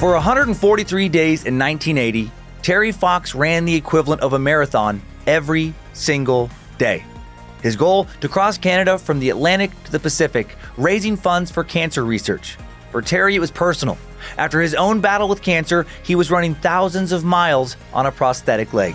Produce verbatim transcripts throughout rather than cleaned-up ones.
For one hundred forty-three days in nineteen eighty, Terry Fox ran the equivalent of a marathon every single day. His goal, to cross Canada from the Atlantic to the Pacific, raising funds for cancer research. For Terry, it was personal. After his own battle with cancer, he was running thousands of miles on a prosthetic leg.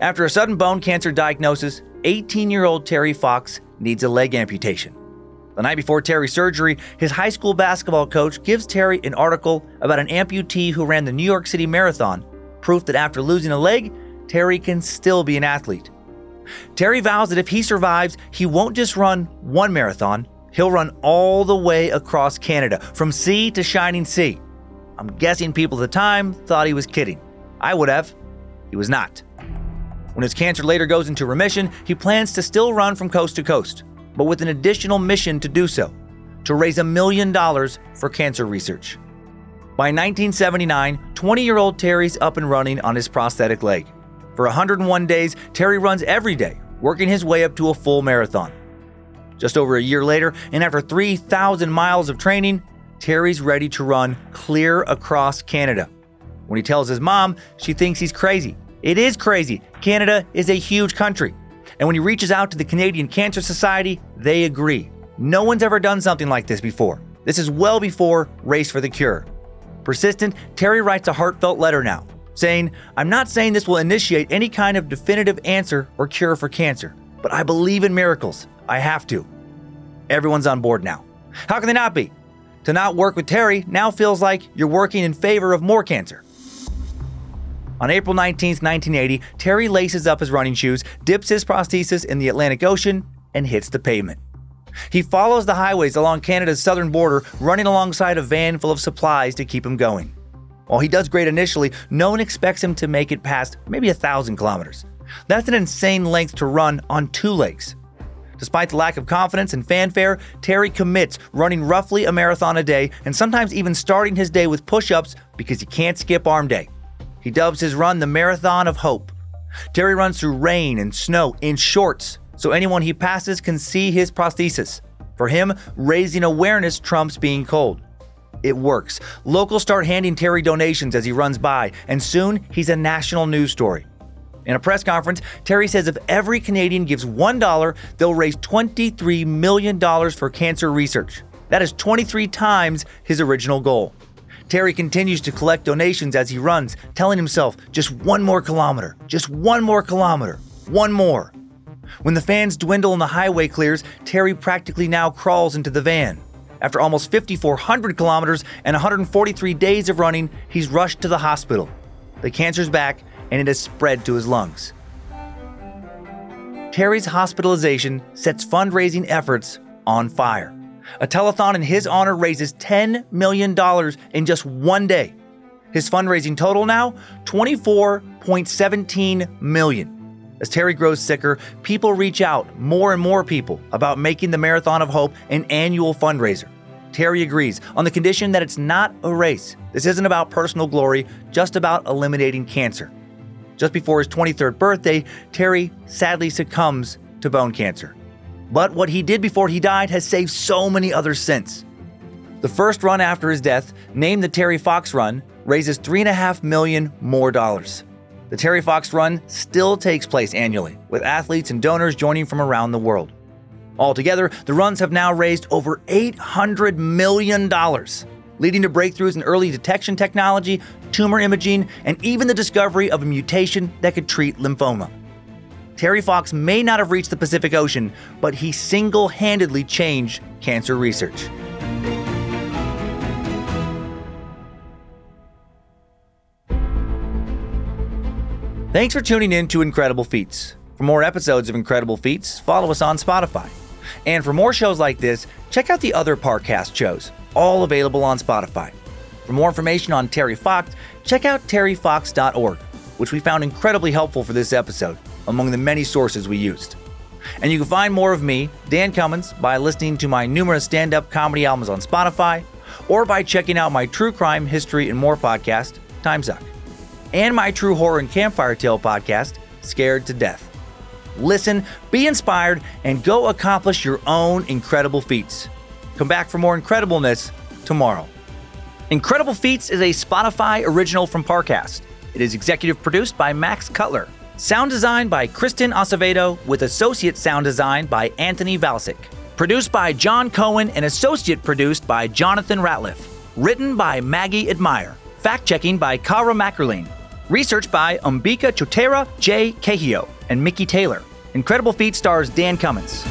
After a sudden bone cancer diagnosis, eighteen-year-old Terry Fox needs a leg amputation. The night before Terry's surgery, his high school basketball coach gives Terry an article about an amputee who ran the New York City Marathon, proof that after losing a leg, Terry can still be an athlete. Terry vows that if he survives, he won't just run one marathon, he'll run all the way across Canada, from sea to shining sea. I'm guessing people at the time thought he was kidding. I would have. He was not. When his cancer later goes into remission, he plans to still run from coast to coast, but with an additional mission to do so, to raise a million dollars for cancer research. By nineteen seventy-nine, twenty-year-old Terry's up and running on his prosthetic leg. For one hundred one days, Terry runs every day, working his way up to a full marathon. Just over a year later, and after three thousand miles of training, Terry's ready to run clear across Canada. When he tells his mom, she thinks he's crazy. It is crazy. Canada is a huge country. And when he reaches out to the Canadian Cancer Society, they agree. No one's ever done something like this before. This is well before Race for the Cure. Persistent, Terry writes a heartfelt letter now, saying, "I'm not saying this will initiate any kind of definitive answer or cure for cancer, but I believe in miracles. I have to." Everyone's on board now. How can they not be? To not work with Terry now feels like you're working in favor of more cancer. On April nineteenth, nineteen eighty, Terry laces up his running shoes, dips his prosthesis in the Atlantic Ocean, and hits the pavement. He follows the highways along Canada's southern border, running alongside a van full of supplies to keep him going. While he does great initially, no one expects him to make it past maybe a thousand kilometers. That's an insane length to run on two legs. Despite the lack of confidence and fanfare, Terry commits, running roughly a marathon a day, and sometimes even starting his day with push-ups because he can't skip arm day. He dubs his run the Marathon of Hope. Terry runs through rain and snow in shorts, so anyone he passes can see his prosthesis. For him, raising awareness trumps being cold. It works. Locals start handing Terry donations as he runs by, and soon he's a national news story. In a press conference, Terry says if every Canadian gives one dollar, they'll raise twenty-three million dollars for cancer research. That is twenty-three times his original goal. Terry continues to collect donations as he runs, telling himself, just one more kilometer, just one more kilometer, one more. When the fans dwindle and the highway clears, Terry practically now crawls into the van. After almost five thousand four hundred kilometers and one hundred forty-three days of running, he's rushed to the hospital. The cancer's back and it has spread to his lungs. Terry's hospitalization sets fundraising efforts on fire. A telethon in his honor raises ten million dollars in just one day. His fundraising total now, twenty-four point one seven million dollars. As Terry grows sicker, people reach out, more and more people, about making the Marathon of Hope an annual fundraiser. Terry agrees, on the condition that it's not a race. This isn't about personal glory, just about eliminating cancer. Just before his twenty-third birthday, Terry sadly succumbs to bone cancer. But what he did before he died has saved so many others since. The first run after his death, named the Terry Fox Run, raises three and a half million more dollars. The Terry Fox Run still takes place annually, with athletes and donors joining from around the world. Altogether, the runs have now raised over eight hundred million dollars. leading to breakthroughs in early detection technology, tumor imaging, and even the discovery of a mutation that could treat lymphoma. Terry Fox may not have reached the Pacific Ocean, but he single-handedly changed cancer research. Thanks for tuning in to Incredible Feats. For more episodes of Incredible Feats, follow us on Spotify. And for more shows like this, check out the other Parcast shows, all available on Spotify. For more information on Terry Fox, check out terry fox dot org, which we found incredibly helpful for this episode, among the many sources we used. And you can find more of me, Dan Cummins, by listening to my numerous stand-up comedy albums on Spotify, or by checking out my true crime, history, and more podcast, Timesuck, and my true horror and campfire tale podcast, Scared to Death. Listen, be inspired, and go accomplish your own incredible feats. Come back for more incredibleness tomorrow. Incredible Feats is a Spotify original from Parcast. It is executive produced by Max Cutler. Sound design by Kristen Acevedo with associate sound design by Anthony Valsic. Produced by John Cohen and associate produced by Jonathan Ratliff. Written by Maggie Admire. Fact-checking by Kara Mackerlane. Research by Umbika Chotera, Jay Cahio, and Mickey Taylor. Incredible Feats stars Dan Cummins.